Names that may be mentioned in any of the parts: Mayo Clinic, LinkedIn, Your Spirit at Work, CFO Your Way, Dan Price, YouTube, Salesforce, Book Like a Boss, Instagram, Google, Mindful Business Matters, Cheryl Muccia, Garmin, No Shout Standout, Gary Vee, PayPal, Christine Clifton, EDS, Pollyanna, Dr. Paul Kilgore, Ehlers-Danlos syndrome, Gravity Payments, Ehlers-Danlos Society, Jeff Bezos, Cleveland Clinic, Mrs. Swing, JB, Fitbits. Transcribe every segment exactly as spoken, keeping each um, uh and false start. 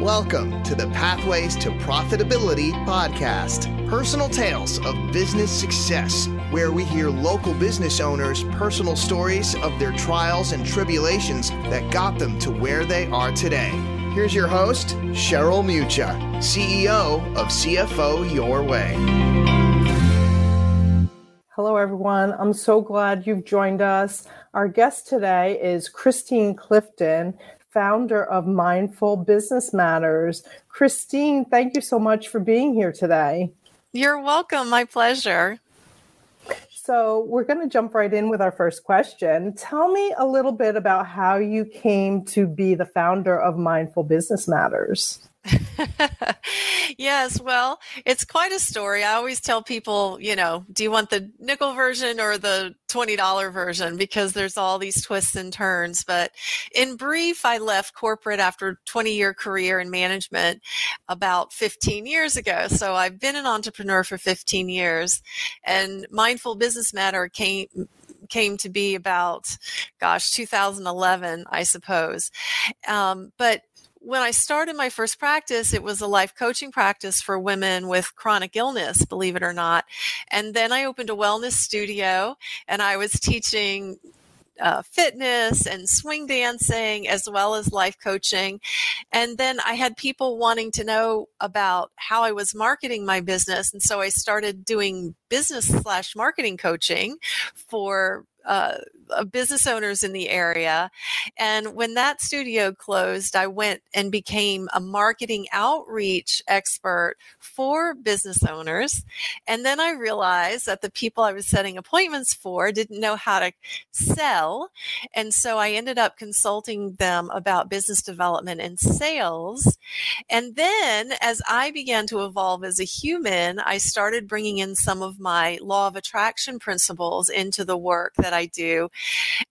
Welcome to the Pathways to Profitability podcast, personal tales of business success, where we hear local business owners' personal stories of their trials and tribulations that got them to where they are today. Here's your host, Cheryl Muccia, C E O of C F O Your Way. Hello, everyone. I'm so glad you've joined us. Our guest today is Christine Clifton, founder of Mindful Business Matters. Christine, thank you so much for being here today. You're welcome. My pleasure. So we're going to jump right in with our first question. Tell me a little bit about how you came to be the founder of Mindful Business Matters. Yes, well, it's quite a story. I always tell people, you know, do you want the nickel version or the twenty dollars version? Because there's all these twists and turns. But in brief, I left corporate after a twenty-year career in management about fifteen years ago. So I've been an entrepreneur for fifteen years, and Mindful Business Matter came came to be about, gosh, two thousand eleven, I suppose. Um, but when I started my first practice, it was a life coaching practice for women with chronic illness, believe it or not. And then I opened a wellness studio, and I was teaching uh, fitness and swing dancing as well as life coaching. And then I had people wanting to know about how I was marketing my business. And so I started doing business slash marketing coaching for Uh, business owners in the area. And when that studio closed, I went and became a marketing outreach expert for business owners. And then I realized that the people I was setting appointments for didn't know how to sell. And so I ended up consulting them about business development and sales. And then as I began to evolve as a human, I started bringing in some of my law of attraction principles into the work that I I do.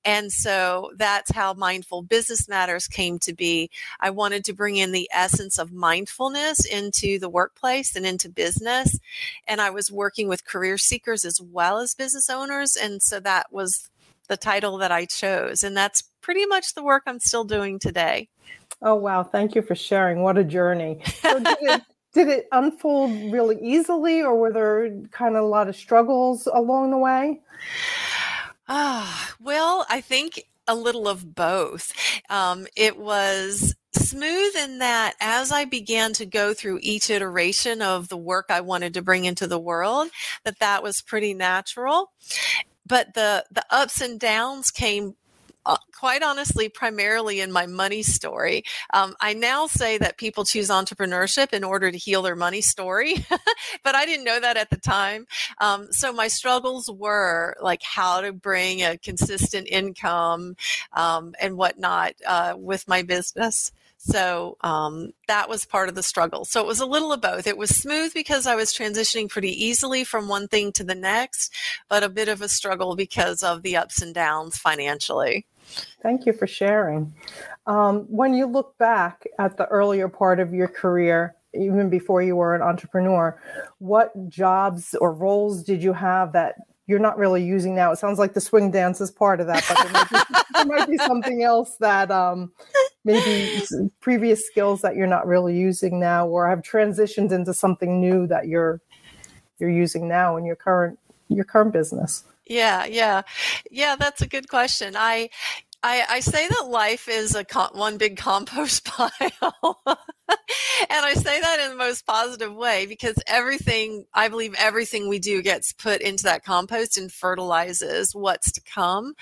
And so that's how Mindful Business Matters came to be. I wanted to bring in the essence of mindfulness into the workplace and into business. And I was working with career seekers as well as business owners. And so that was the title that I chose. And that's pretty much the work I'm still doing today. Oh, wow. Thank you for sharing. What a journey. So did it, did it unfold really easily, or were there kind of a lot of struggles along the way? Ah, well, I think a little of both. Um, it was smooth in that as I began to go through each iteration of the work I wanted to bring into the world, that that was pretty natural. But the, the ups and downs came Uh, quite honestly, primarily in my money story. Um, I now say that people choose entrepreneurship in order to heal their money story, but I didn't know that at the time. Um, so my struggles were like how to bring a consistent income um, and whatnot uh, with my business. So um, that was part of the struggle. So it was a little of both. It was smooth because I was transitioning pretty easily from one thing to the next, but a bit of a struggle because of the ups and downs financially. Thank you for sharing. Um, when you look back at the earlier part of your career, even before you were an entrepreneur, what jobs or roles did you have that you're not really using now? It sounds like the swing dance is part of that, but there might be, there might be something else that um, maybe previous skills that you're not really using now, or have transitioned into something new that you're you're using now in your current your current business. Yeah, yeah, yeah. That's a good question. I I, I say that life is a com- one big compost pile. And I say that in the most positive way, because everything, I believe everything we do gets put into that compost and fertilizes what's to come.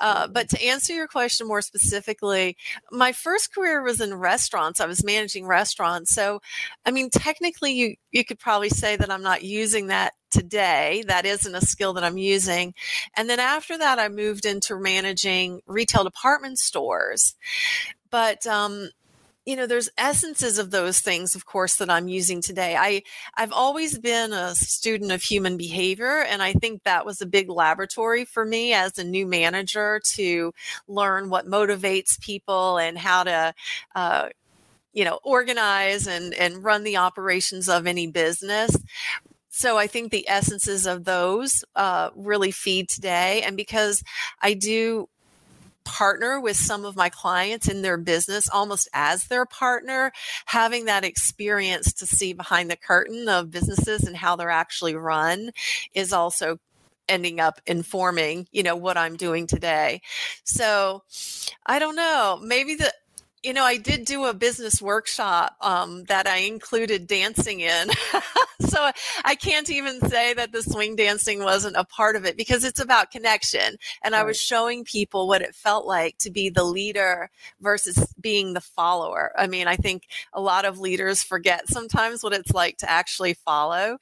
Uh, but to answer your question more specifically, my first career was in restaurants. I was managing restaurants. So, I mean, technically you, you could probably say that I'm not using that today. That isn't a skill that I'm using. And then after that, I moved into managing retail department stores. But, um, you know, there's essences of those things, of course, that I'm using today. I, I've always been a student of human behavior, and I think that was a big laboratory for me as a new manager to learn what motivates people and how to, uh, you know, organize and, and run the operations of any business. So I think the essences of those uh, really feed today. And because I do partner with some of my clients in their business almost as their partner, having that experience to see behind the curtain of businesses and how they're actually run is also ending up informing, you know, what I'm doing today. So I don't know, maybe the, you know, I did do a business workshop um, that I included dancing in. So I can't even say that the swing dancing wasn't a part of it, because it's about connection. And right. I was showing people what it felt like to be the leader versus being the follower. I mean, I think a lot of leaders forget sometimes what it's like to actually follow.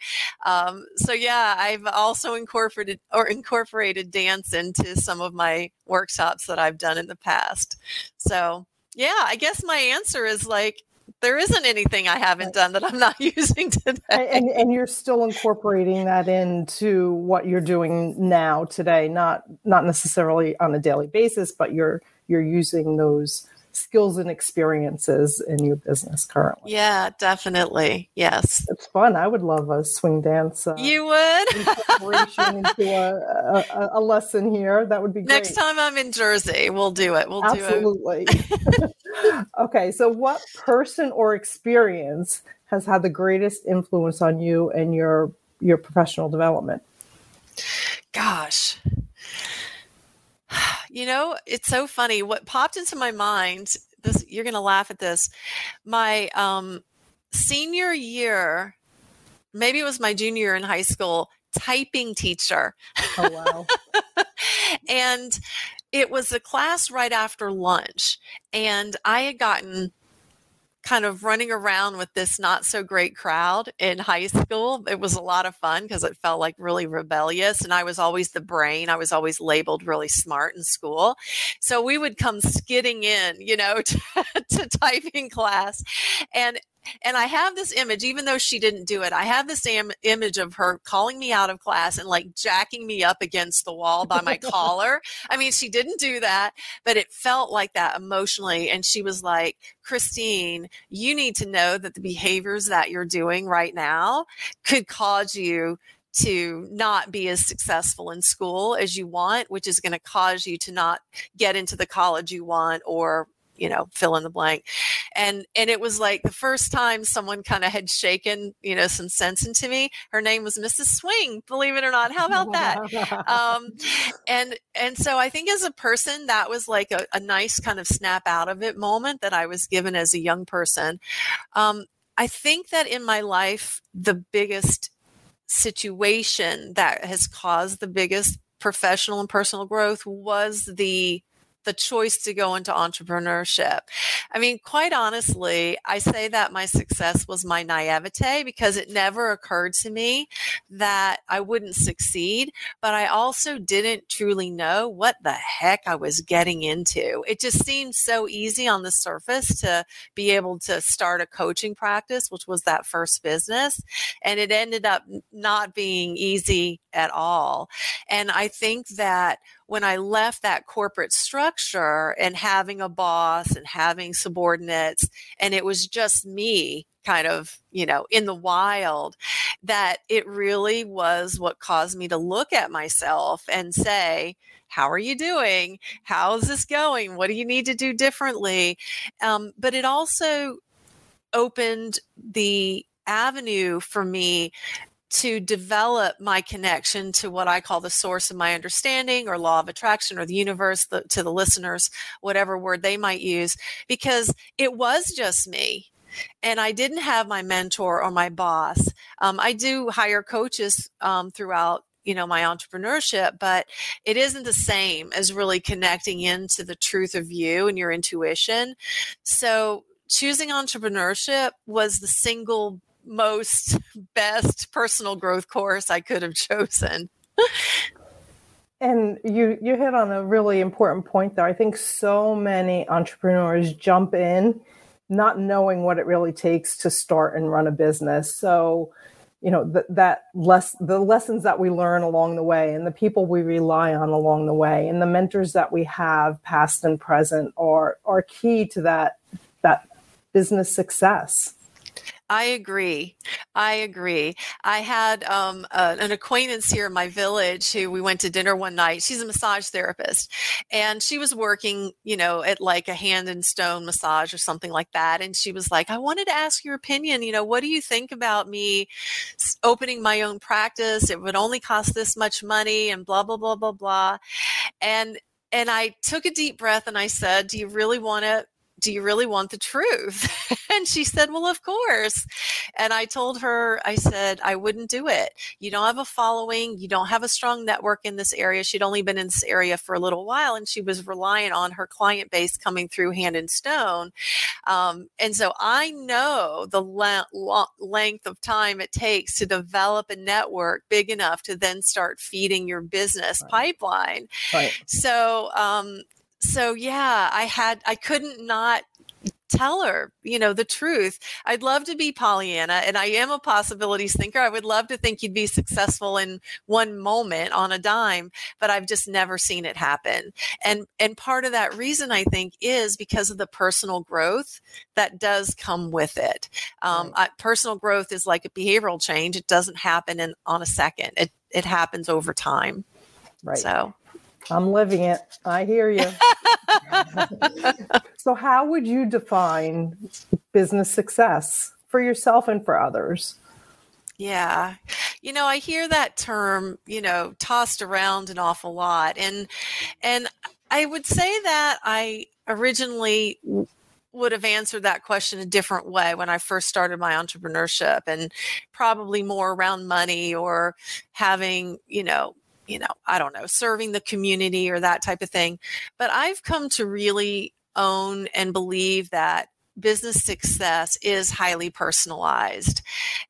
Um, so yeah, I've also incorporated or incorporated dance into some of my workshops that I've done in the past. So yeah, I guess my answer is like, there isn't anything I haven't done that I'm not using today. And, and you're still incorporating that into what you're doing now today, not not necessarily on a daily basis, but you're you're using those skills and experiences in your business currently. Yeah, definitely. Yes. It's fun. I would love a swing dance. Uh, you would? Incorporation into a, a, a lesson here. That would be great. Next time I'm in Jersey, we'll do it. We'll Absolutely. do it. Absolutely. Okay. So what person or experience has had the greatest influence on you and your, your professional development? Gosh. You know, it's so funny. What popped into my mind, this, you're going to laugh at this. My um, senior year, maybe it was my junior year in high school, typing teacher. Oh, wow. And it was a class right after lunch. And I had gotten kind of running around with this not so great crowd in high school. It was a lot of fun because it felt like really rebellious. And I was always the brain. I was always labeled really smart in school. So we would come skidding in, you know, to, to typing class. And And I have this image, even though she didn't do it, I have this am- image of her calling me out of class and like jacking me up against the wall by my collar. I mean, she didn't do that, but it felt like that emotionally. And she was like, Christine, you need to know that the behaviors that you're doing right now could cause you to not be as successful in school as you want, which is going to cause you to not get into the college you want, or you know, fill in the blank. And, and it was like the first time someone kind of had shaken, you know, some sense into me. Her name was Missus Swing, believe it or not. How about that? um, and, and so I think as a person, that was like a, a nice kind of snap out of it moment that I was given as a young person. Um, I think that in my life, the biggest situation that has caused the biggest professional and personal growth was the the choice to go into entrepreneurship. I mean, quite honestly, I say that my success was my naivete, because it never occurred to me that I wouldn't succeed, but I also didn't truly know what the heck I was getting into. It just seemed so easy on the surface to be able to start a coaching practice, which was that first business. And it ended up not being easy at all. And I think that when I left that corporate structure and having a boss and having subordinates, and it was just me kind of, you know, in the wild, that it really was what caused me to look at myself and say, how are you doing? How is this going? What do you need to do differently? Um, but it also opened the avenue for me to develop my connection to what I call the source of my understanding, or law of attraction, or the universe, the, to the listeners, whatever word they might use, because it was just me. And I didn't have my mentor or my boss. Um, I do hire coaches um, throughout, you know, my entrepreneurship, but it isn't the same as really connecting into the truth of you and your intuition. So choosing entrepreneurship was the single most best personal growth course I could have chosen. And you you hit on a really important point there. I think so many entrepreneurs jump in not knowing what it really takes to start and run a business. So, you know, th- that less the lessons that we learn along the way, and the people we rely on along the way, and the mentors that we have past and present are are key to that that business success. I agree. I agree. I had um, uh, an acquaintance here in my village who we went to dinner one night. She's a massage therapist, and she was working, you know, at like a hand and stone massage or something like that. And she was like, I wanted to ask your opinion. You know, what do you think about me opening my own practice? It would only cost this much money and blah, blah, blah, blah, blah. And, and I took a deep breath and I said, do you really want to? Do you really want the truth? And she said, well, of course. And I told her, I said, I wouldn't do it. You don't have a following. You don't have a strong network in this area. She'd only been in this area for a little while, and she was reliant on her client base coming through hand and stone. Um, and so I know the le- lo- length of time it takes to develop a network big enough to then start feeding your business pipeline. Right. So, um, So yeah, I had, I couldn't not tell her, you know, the truth. I'd love to be Pollyanna, and I am a possibilities thinker. I would love to think you'd be successful in one moment on a dime, but I've just never seen it happen. And, and part of that reason, I think, is because of the personal growth that does come with it. Um, I, personal growth is like a behavioral change. It doesn't happen in on a second. It, it happens over time. Right. So. I'm living it. I hear you. So how would you define business success for yourself and for others? Yeah. You know, I hear that term, you know, tossed around an awful lot. And, and I would say that I originally would have answered that question a different way when I first started my entrepreneurship, and probably more around money or having, you know, you know, I don't know, serving the community or that type of thing. But I've come to really own and believe that business success is highly personalized.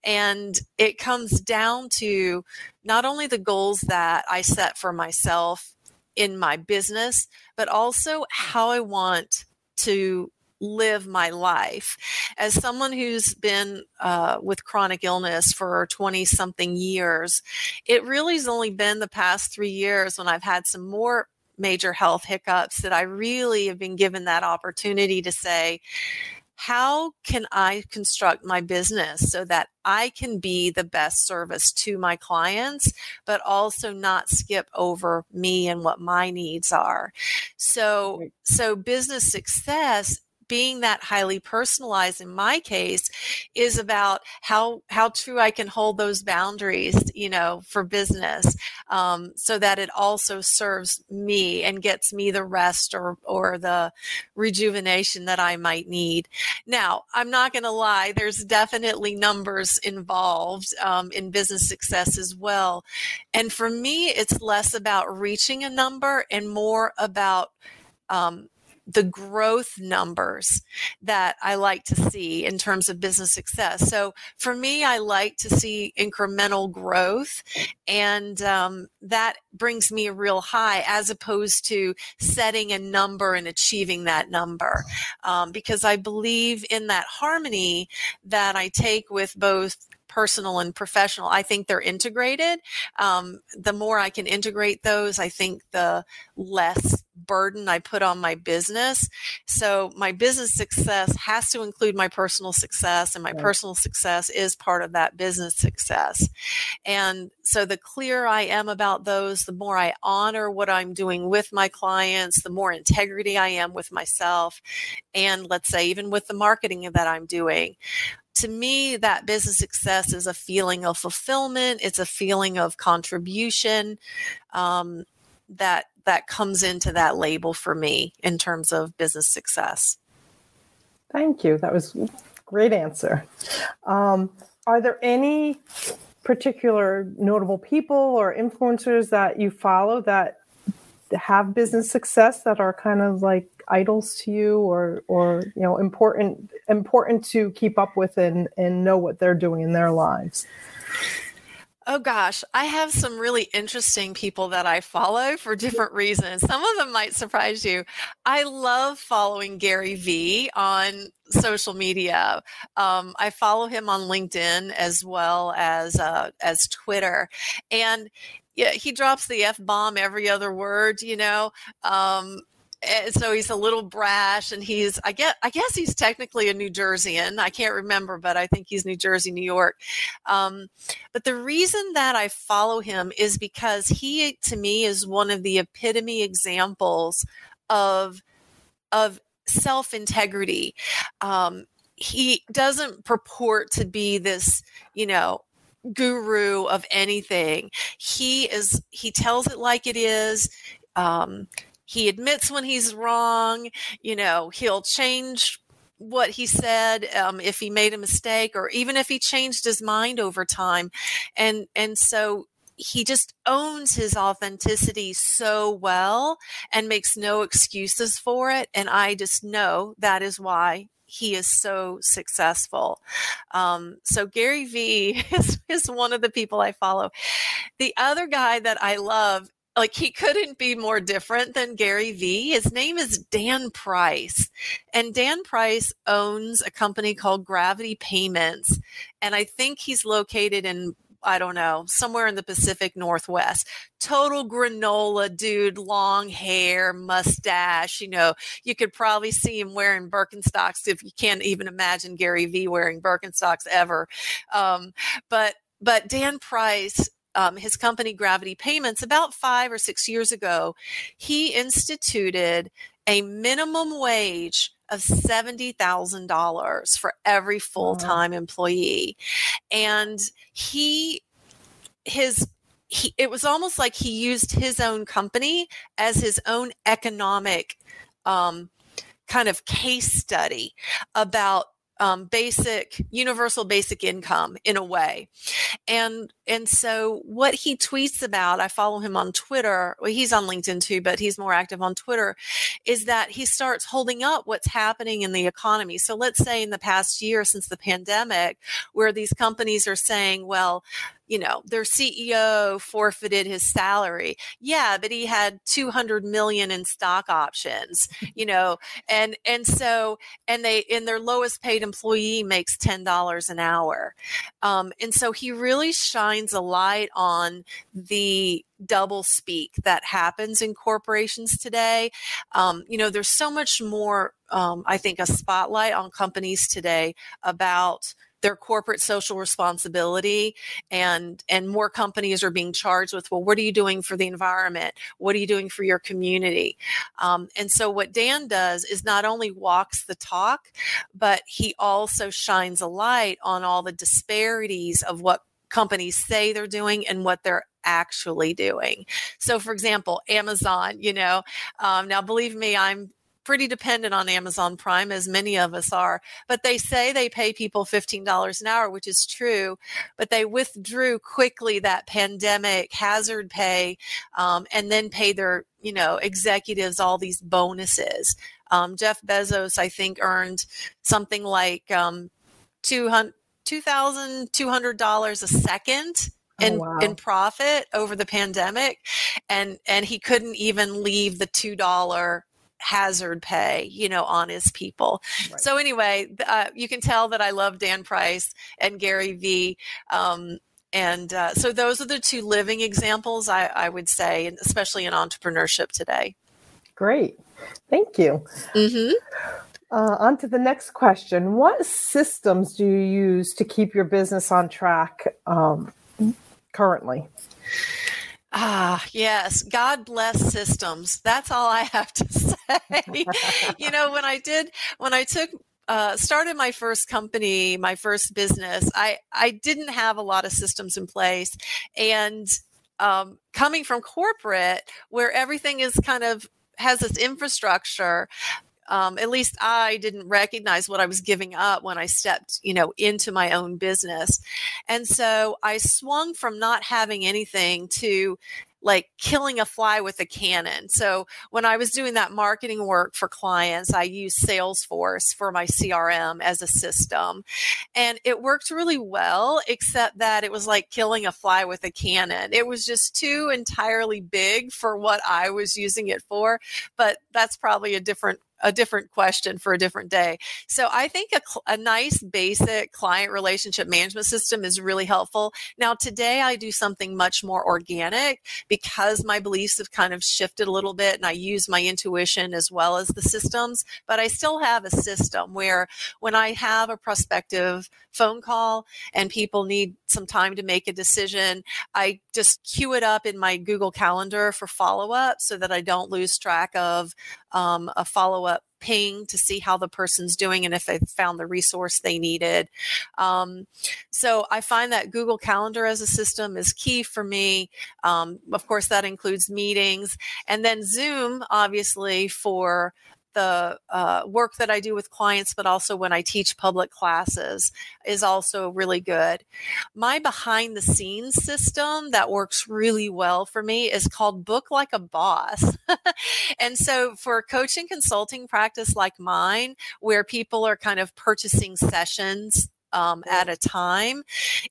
And it comes down to not only the goals that I set for myself in my business, but also how I want to live my life. As someone who's been uh, with chronic illness for twenty something years, it really has only been the past three years when I've had some more major health hiccups that I really have been given that opportunity to say, how can I construct my business so that I can be the best service to my clients, but also not skip over me and what my needs are? So, so business success, being that highly personalized in my case, is about how how true I can hold those boundaries, you know, for business, um, so that it also serves me and gets me the rest or or the rejuvenation that I might need. Now, I'm not going to lie, there's definitely numbers involved um, in business success as well. And for me, it's less about reaching a number and more about um the growth numbers that I like to see in terms of business success. So for me, I like to see incremental growth, and um, that brings me a real high, as opposed to setting a number and achieving that number, um, because I believe in that harmony that I take with both personal and professional. I think they're integrated. Um, the more I can integrate those, I think the less burden I put on my business. So my business success has to include my personal success, and my right. personal success is part of that business success. And so the clearer I am about those, the more I honor what I'm doing with my clients, the more integrity I am with myself, and let's say even with the marketing that I'm doing. To me, that business success is a feeling of fulfillment. It's a feeling of contribution um, that that comes into that label for me in terms of business success. Thank you. That was a great answer. Um, are there any particular notable people or influencers that you follow that have business success that are kind of like idols to you, or, or, you know, important, important to keep up with and, and know what they're doing in their lives? Oh gosh, I have some really interesting people that I follow for different reasons. Some of them might surprise you. I love following Gary Vee on social media. Um, I follow him on LinkedIn as well as, uh, as Twitter. And yeah, he drops the F bomb every other word, you know, um, And so he's a little brash, and he's, I guess, I guess he's technically a New Jerseyan. I can't remember, but I think he's New Jersey, New York. Um, but the reason that I follow him is because he, to me, is one of the epitome examples of, of self-integrity. Um, he doesn't purport to be this, you know, guru of anything. He is, he tells it like it is. Um, He admits when he's wrong. You know, he'll change what he said um, if he made a mistake, or even if he changed his mind over time. And and so he just owns his authenticity so well and makes no excuses for it. And I just know that is why he is so successful. Um, so Gary Vee is, is one of the people I follow. The other guy that I love, like, he couldn't be more different than Gary Vee. His name is Dan Price. And Dan Price owns a company called Gravity Payments. And I think he's located in, I don't know, somewhere in the Pacific Northwest. Total granola dude, long hair, mustache. You know, you could probably see him wearing Birkenstocks, if you can't even imagine Gary Vee wearing Birkenstocks ever. Um, but but Dan Price, Um, his company, Gravity Payments, about five or six years ago, he instituted a minimum wage of seventy thousand dollars for every full-time employee. And he, his, he, it was almost like he used his own company as his own economic um, kind of case study about Um, basic, universal basic income in a way. And and so what he tweets about, I follow him on Twitter, well, he's on LinkedIn too, but he's more active on Twitter, is that he starts holding up what's happening in the economy. So let's say in the past year since the pandemic, where these companies are saying, well, you know, their C E O forfeited his salary. Yeah, but he had two hundred million in stock options, you know, and, and so, and they, and their lowest paid employee makes ten dollars an hour. Um, and so he really shines a light on the double speak that happens in corporations today. Um, you know, there's so much more, um, I think, a spotlight on companies today about their corporate social responsibility, and and more companies are being charged with, well, what are you doing for the environment? What are you doing for your community? Um, and so what Dan does is not only walks the talk, but he also shines a light on all the disparities of what companies say they're doing and what they're actually doing. So for example, Amazon, you know, um, now believe me, I'm pretty dependent on Amazon Prime, as many of us are, but they say they pay people fifteen dollars an hour, which is true, but they withdrew quickly that pandemic hazard pay, um, and then pay their, you know, executives all these bonuses. Um, Jeff Bezos, I think, earned something like um, two thousand two hundred dollars a second in, oh, wow. in profit over the pandemic, and and he couldn't even leave the two dollars hazard pay, you know, on his people. Right. So anyway, uh, you can tell that I love Dan Price and Gary Vee. Um, and uh, so those are the two living examples, I, I would say, and especially in entrepreneurship today. Great. Thank you. Mm-hmm. Uh, on to the next question. What systems do you use to keep your business on track um, currently? Ah, yes. God bless systems. That's all I have to say. You know, when I did, when I took, uh, started my first company, my first business, I, I didn't have a lot of systems in place. And um, coming from corporate, where everything is kind of has this infrastructure, Um, at least I didn't recognize what I was giving up when I stepped, you know, into my own business. And so I swung from not having anything to like killing a fly with a cannon. So when I was doing that marketing work for clients, I used Salesforce for my C R M as a system. And it worked really well, except that it was like killing a fly with a cannon. It was just too entirely big for what I was using it for. But that's probably a different a different question for a different day. So I think a, a nice basic client relationship management system is really helpful. Now, today I do something much more organic because my beliefs have kind of shifted a little bit and I use my intuition as well as the systems, but I still have a system where when I have a prospective phone call and people need some time to make a decision, I just queue it up in my Google Calendar for follow-up so that I don't lose track of um, a follow-up ping to see how the person's doing and if they found the resource they needed. Um, so I find that Google Calendar as a system is key for me. Um, of course, that includes meetings. And then Zoom, obviously, for the uh, work that I do with clients, but also when I teach public classes is also really good. My behind the scenes system that works really well for me is called Book Like a Boss. And so for coach and consulting practice like mine, where people are kind of purchasing sessions Um, at a time.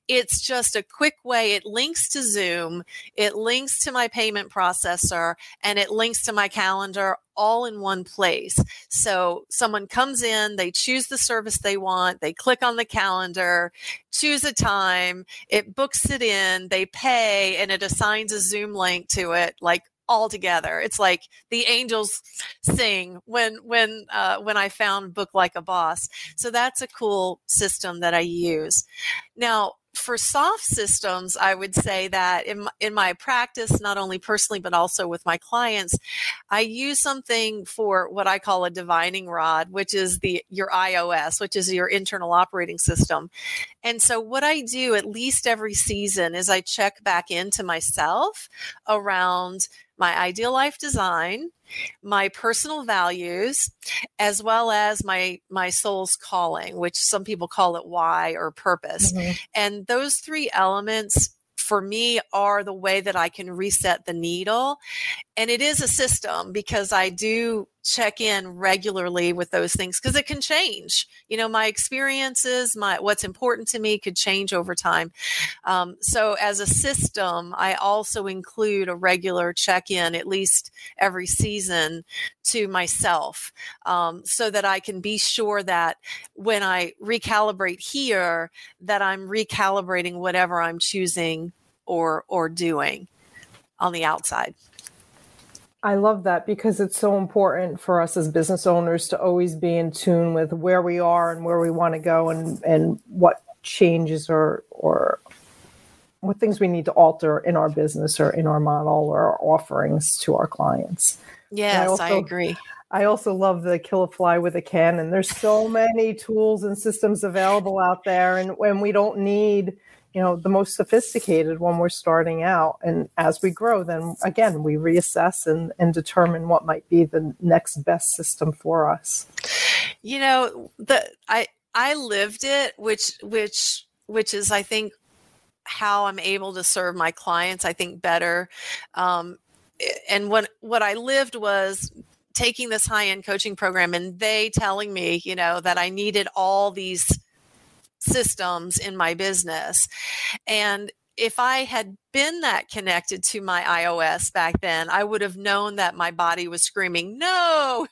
It's just a quick way. It links to Zoom. It links to my payment processor and it links to my calendar all in one place. So someone comes in, they choose the service they want. They click on the calendar, choose a time. It books it in, they pay, and it assigns a Zoom link to it. Like, all together. It's like the angels sing when when uh, when I found Book Like a Boss. So that's a cool system that I use. Now, for soft systems, I would say that in, in my practice, not only personally, but also with my clients, I use something for what I call a divining rod, which is the your I O S, which is your internal operating system. And so what I do at least every season is I check back into myself around my ideal life design, my personal values, as well as my, my soul's calling, which some people call it why or purpose. Mm-hmm. And those three elements for me are the way that I can reset the needle. And it is a system because I do check in regularly with those things because it can change. You know, my experiences, my what's important to me could change over time. Um, so as a system, I also include a regular check-in at least every season to myself um, so that I can be sure that when I recalibrate here, that I'm recalibrating whatever I'm choosing or or doing on the outside. I love that because it's so important for us as business owners to always be in tune with where we are and where we want to go and, and what changes or or what things we need to alter in our business or in our model or our offerings to our clients. Yes, I, also, I agree. I also love the kill a fly with a can, and there's so many tools and systems available out there, and when we don't need you know, the most sophisticated when we're starting out. And as we grow, then again, we reassess and, and determine what might be the next best system for us. You know, the, I, I lived it, which, which, which is, I think, how I'm able to serve my clients, I think, better. Um, and what, what I lived was taking this high-end coaching program and they telling me, you know, that I needed all these systems in my business. And if I had been that connected to my I O S back then, I would have known that my body was screaming, no,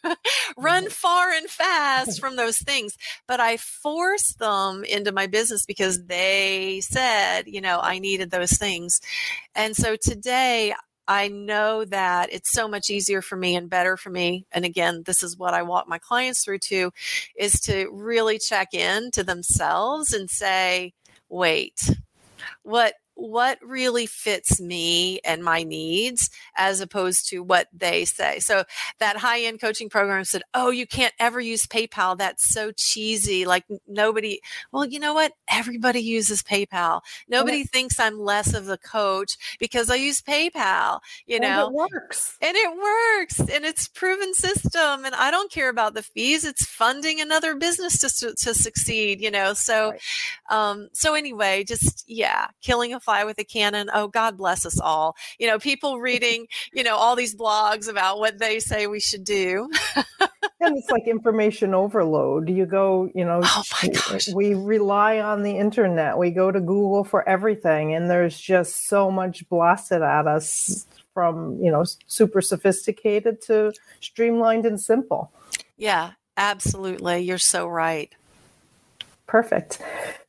run far and fast from those things. But I forced them into my business because they said, you know, I needed those things. And so today, I know that it's so much easier for me and better for me. And again, this is what I walk my clients through to, is to really check in to themselves and say, wait, what, what really fits me and my needs as opposed to what they say. So that high-end coaching program said, oh, you can't ever use PayPal. That's so cheesy. Like nobody, well, you know what? Everybody uses PayPal. Nobody yeah. thinks I'm less of a coach because I use PayPal, you and know, it works. And it works and it's proven system. And I don't care about the fees. It's funding another business to, to succeed, you know? So, right. um, so anyway, just, yeah, killing a with a cannon. Oh, God bless us all. You know, people reading, you know, all these blogs about what they say we should do. And it's like information overload. You go, you know, oh my gosh. We rely on the internet. We go to Google for everything. And there's just so much blasted at us from, you know, super sophisticated to streamlined and simple. Yeah, absolutely. You're so right. Perfect.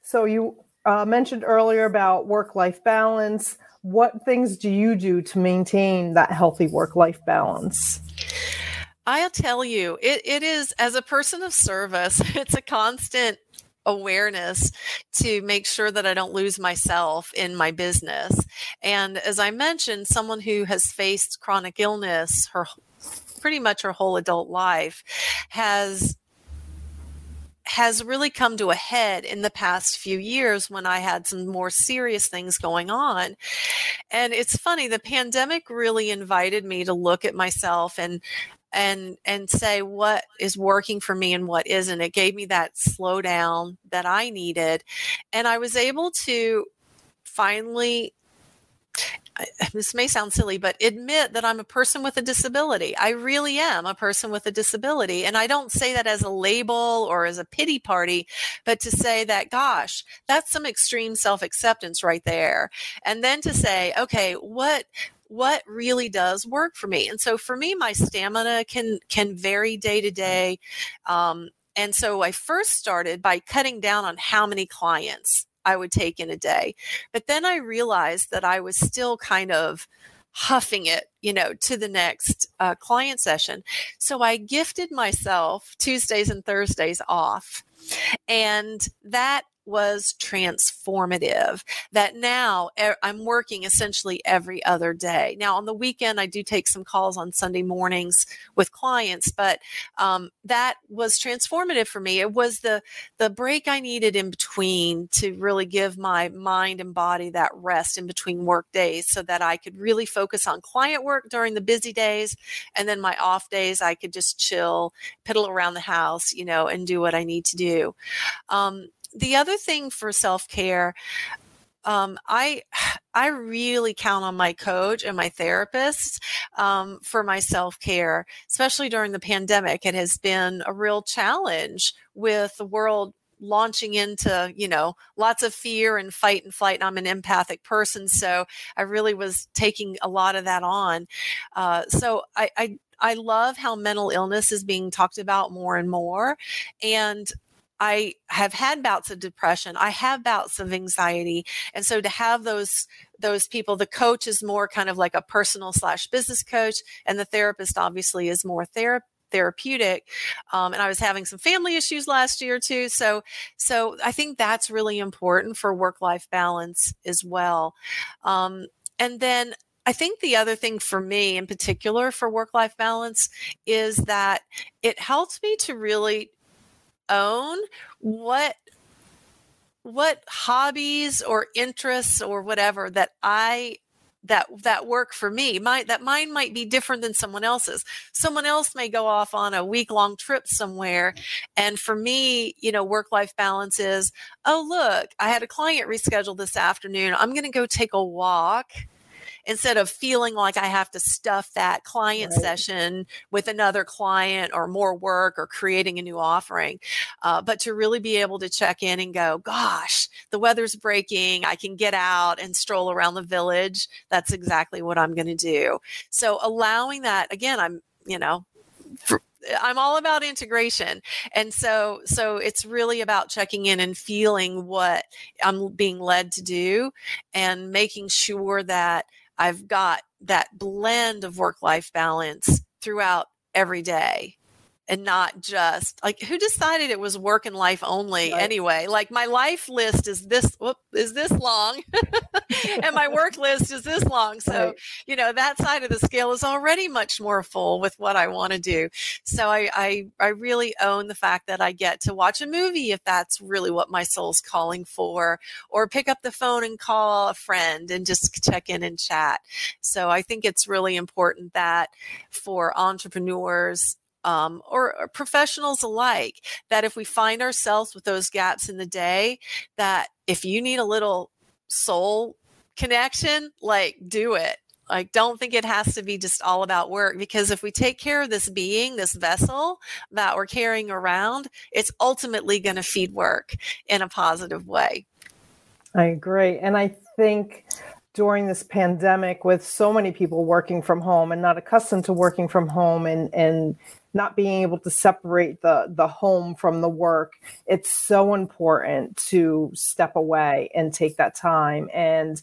So you uh, mentioned earlier about work-life balance. What things do you do to maintain that healthy work-life balance? I'll tell you, it, it is, as a person of service, it's a constant awareness to make sure that I don't lose myself in my business. And as I mentioned, someone who has faced chronic illness her pretty much her whole adult life has has really come to a head in the past few years when I had some more serious things going on. And it's funny, the pandemic really invited me to look at myself and and and say what is working for me and what isn't. It gave me that slowdown that I needed. And I was able to finally, this may sound silly, but admit that I'm a person with a disability. I really am a person with a disability. And I don't say that as a label or as a pity party, but to say that, gosh, that's some extreme self-acceptance right there. And then to say, okay, what... what really does work for me? And so for me, my stamina can can vary day to day. Um, and so I first started by cutting down on how many clients I would take in a day. But then I realized that I was still kind of huffing it, you know, to the next uh, client session. So I gifted myself Tuesdays and Thursdays off. And that was transformative, that now I'm working essentially every other day. Now on the weekend, I do take some calls on Sunday mornings with clients, but um, that was transformative for me. It was the, the break I needed in between to really give my mind and body that rest in between work days so that I could really focus on client work during the busy days. And then my off days, I could just chill, piddle around the house, you know, and do what I need to do. Um, The other thing for self-care, um, I I really count on my coach and my therapist um, for my self-care, especially during the pandemic. It has been a real challenge with the world launching into, you know, lots of fear and fight and flight. And I'm an empathic person, so I really was taking a lot of that on. Uh, so I, I I love how mental illness is being talked about more and more, and I have had bouts of depression. I have bouts of anxiety. And so to have those those people, the coach is more kind of like a personal slash business coach, and the therapist obviously is more therapy. therapeutic. Um, and I was having some family issues last year too. So, so I think that's really important for work-life balance as well. Um, and then I think the other thing for me in particular for work-life balance is that it helped me to really own what what hobbies or interests or whatever that I that that work for me. My that mine might be different than someone else's. Someone else may go off on a week-long trip somewhere. And for me, you know, work-life balance is, oh, look, I had a client rescheduled this afternoon. I'm going to go take a walk instead of feeling like I have to stuff that client right. session with another client or more work or creating a new offering. Uh, but to really be able to check in and go, gosh, the weather's breaking. I can get out and stroll around the village. That's exactly what I'm going to do. So allowing that, again, I'm, you know, for, I'm all about integration. And so, so it's really about checking in and feeling what I'm being led to do and making sure that I've got that blend of work-life balance throughout every day and not just like who decided it was work and life only right. anyway, like my life list is this, whoop, is this long and my work list is this long. So, right. you know, that side of the scale is already much more full with what I want to do. So I, I, I really own the fact that I get to watch a movie if that's really what my soul's calling for, or pick up the phone and call a friend and just check in and chat. So I think it's really important that for entrepreneurs Um, or, or professionals alike, that if we find ourselves with those gaps in the day, that if you need a little soul connection, like do it. Like, don't think it has to be just all about work, because if we take care of this being, this vessel that we're carrying around, it's ultimately going to feed work in a positive way. I agree. And I think during this pandemic with so many people working from home and not accustomed to working from home and, and not being able to separate the, the home from the work, it's so important to step away and take that time. And,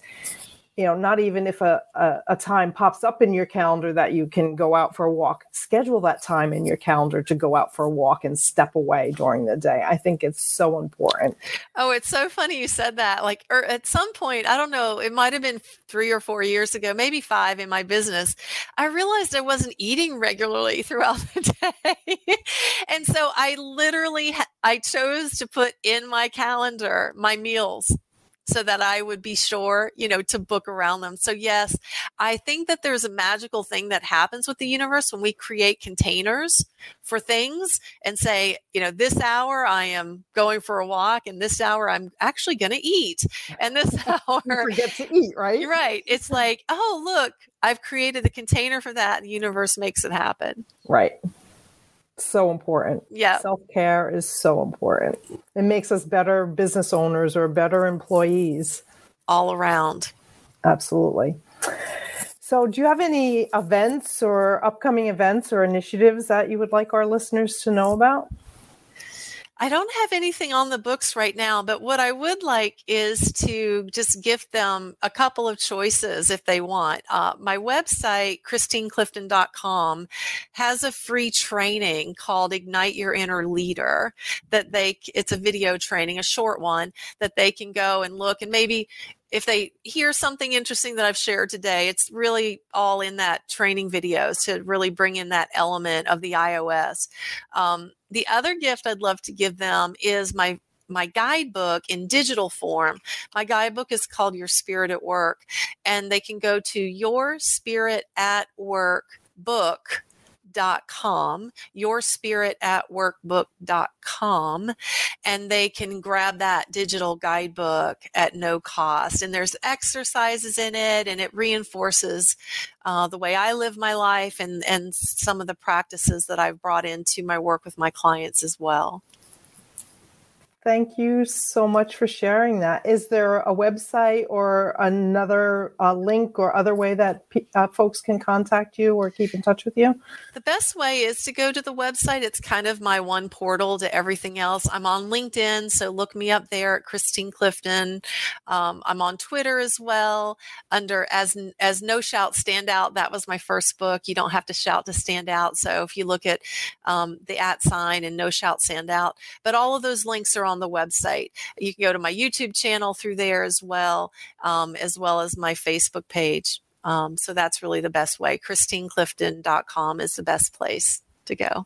you know, not even if a, a, a time pops up in your calendar that you can go out for a walk, schedule that time in your calendar to go out for a walk and step away during the day. I think it's so important. Oh, it's so funny you said that. Like, or at some point, I don't know, it might've been three or four years ago, maybe five in my business, I realized I wasn't eating regularly throughout the day. And so I literally, I chose to put in my calendar, my meals, so that I would be sure, you know, to book around them. So yes, I think that there's a magical thing that happens with the universe when we create containers for things and say, you know, this hour I am going for a walk and this hour I'm actually going to eat. And this hour you forget to eat, right? You're right. It's like, oh, look, I've created the container for that. The universe makes it happen. Right. So important. Yeah. Self-care is so important. It makes us better business owners or better employees. All around. Absolutely. So do you have any events or upcoming events or initiatives that you would like our listeners to know about? I don't have anything on the books right now, but what I would like is to just give them a couple of choices if they want. Uh, my website, christine clifton dot com, has a free training called Ignite Your Inner Leader that they, it's a video training, a short one that they can go and look, and maybe if they hear something interesting that I've shared today, it's really all in that training video to really bring in that element of the I O S. Um, the other gift I'd love to give them is my my guidebook in digital form. My guidebook is called Your Spirit at Work, and they can go to Your Spirit at Work book. Dot com, your spirit at workbook dot com, and they can grab that digital guidebook at no cost. And there's exercises in it, and it reinforces uh, the way I live my life and, and some of the practices that I've brought into my work with my clients as well. Thank you so much for sharing that. Is there a website or another uh, link or other way that p- uh, folks can contact you or keep in touch with you? The best way is to go to the website. It's kind of my one portal to everything else. I'm on LinkedIn, so look me up there at Christine Clifton. Um, I'm on Twitter as well under as as No Shout Standout. That was my first book. You don't have to shout to stand out. So if you look at um, the at sign and No Shout Standout, but all of those links are on the website. You can go to my YouTube channel through there as well, um, as well as my Facebook page. Um, so that's really the best way. christine clifton dot com is the best place to go.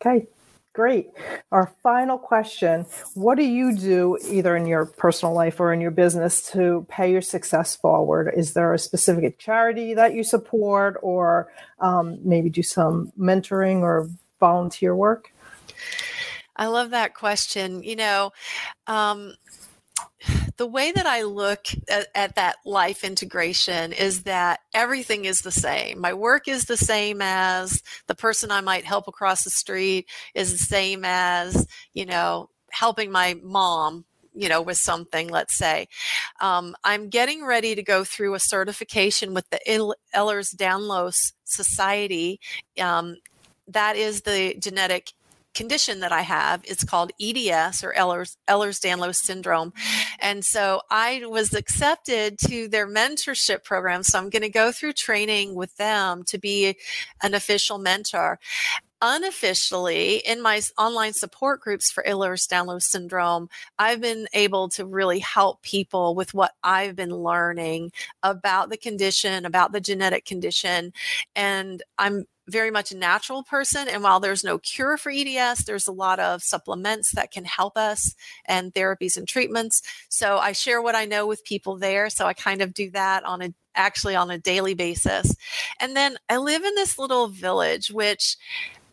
Okay, great. Our final question. What do you do either in your personal life or in your business to pay your success forward? Is there a specific charity that you support or um, maybe do some mentoring or volunteer work? I love that question. You know, um, the way that I look at, at that life integration is that everything is the same. My work is the same as the person I might help across the street is the same as, you know, helping my mom, you know, with something, let's say. Um, I'm getting ready to go through a certification with the Ehlers-Danlos Society. Um, that is the genetic condition that I have. It's called E D S or Ehlers, Ehlers-Danlos syndrome. And so I was accepted to their mentorship program. So I'm going to go through training with them to be an official mentor. Unofficially, in my online support groups for Ehlers-Danlos syndrome, I've been able to really help people with what I've been learning about the condition, about the genetic condition. And I'm very much a natural person. And while there's no cure for E D S, there's a lot of supplements that can help us and therapies and treatments. So I share what I know with people there. So I kind of do that on a, actually on a daily basis. And then I live in this little village, which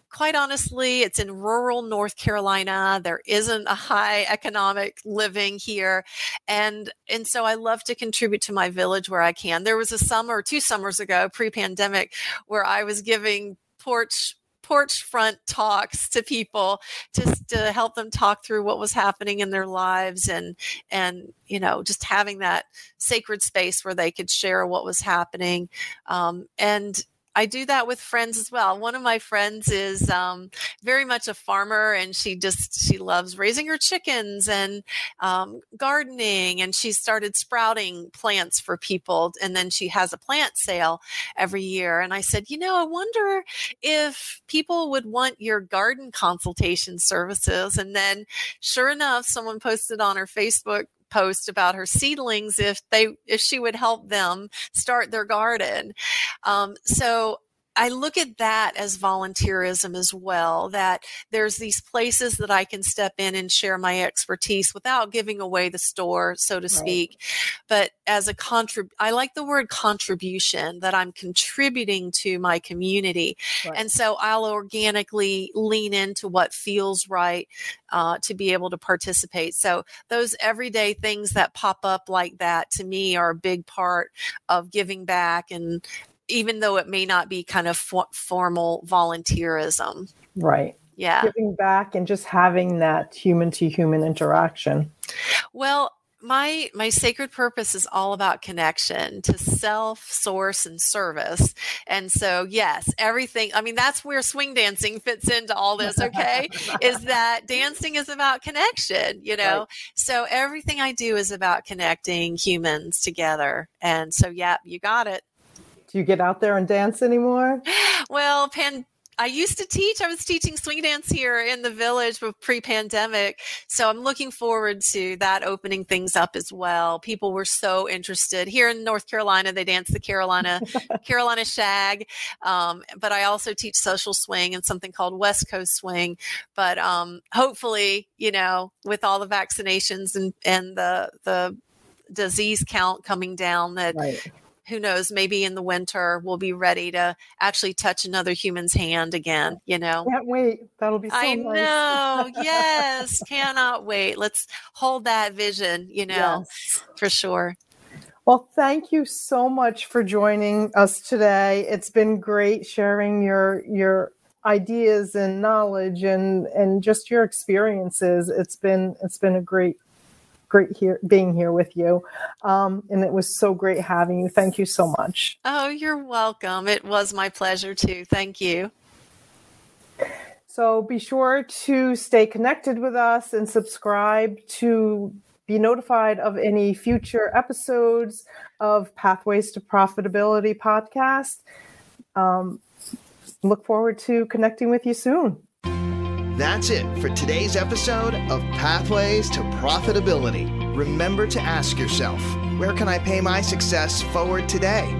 quite honestly, it's in rural North Carolina. There isn't a high economic living here. And, and so I love to contribute to my village where I can. There was a summer, two summers ago, pre-pandemic, where I was giving porch porch front talks to people just to help them talk through what was happening in their lives, and, and, you know, just having that sacred space where they could share what was happening. Um, and I do that with friends as well. One of my friends is um, very much a farmer, and she just, she loves raising her chickens and um, gardening. And she started sprouting plants for people. And then she has a plant sale every year. And I said, you know, I wonder if people would want your garden consultation services. And then sure enough, someone posted on her Facebook post about her seedlings if they if she would help them start their garden. Um, so I look at that as volunteerism as well, that there's these places that I can step in and share my expertise without giving away the store, so to speak. Right. But as a contrib, I like the word contribution, that I'm contributing to my community. Right. And so I'll organically lean into what feels right uh, to be able to participate. So those everyday things that pop up like that to me are a big part of giving back, and even though it may not be kind of for- formal volunteerism. Right. Yeah. Giving back and just having that human to human interaction. Well, my, my sacred purpose is all about connection to self, source, and service. And so, yes, everything, I mean, that's where swing dancing fits into all this. Okay. Is that dancing is about connection, you know? Right. So everything I do is about connecting humans together. And so, yeah, you got it. Do you get out there and dance anymore? Well, pan- I used to teach. I was teaching swing dance here in the village pre-pandemic. So I'm looking forward to that opening things up as well. People were so interested. Here in North Carolina, they dance the Carolina Carolina Shag. Um, but I also teach social swing and something called West Coast Swing. But um, hopefully, you know, with all the vaccinations and, and the, the disease count coming down, that... Right. Who knows, maybe in the winter, we'll be ready to actually touch another human's hand again, you know? Can't wait. That'll be so I nice. I know. Yes. Cannot wait. Let's hold that vision, you know, yes. For sure. Well, thank you so much for joining us today. It's been great sharing your your ideas and knowledge and, and just your experiences. It's been it's been a great Great here being here with you. Um, and it was so great having you. Thank you so much. Oh, you're welcome. It was my pleasure too. Thank you. So be sure to stay connected with us and subscribe to be notified of any future episodes of Pathways to Profitability podcast. Um, look forward to connecting with you soon. That's it for today's episode of Pathways to Profitability. Remember to ask yourself, where can I pay my success forward today?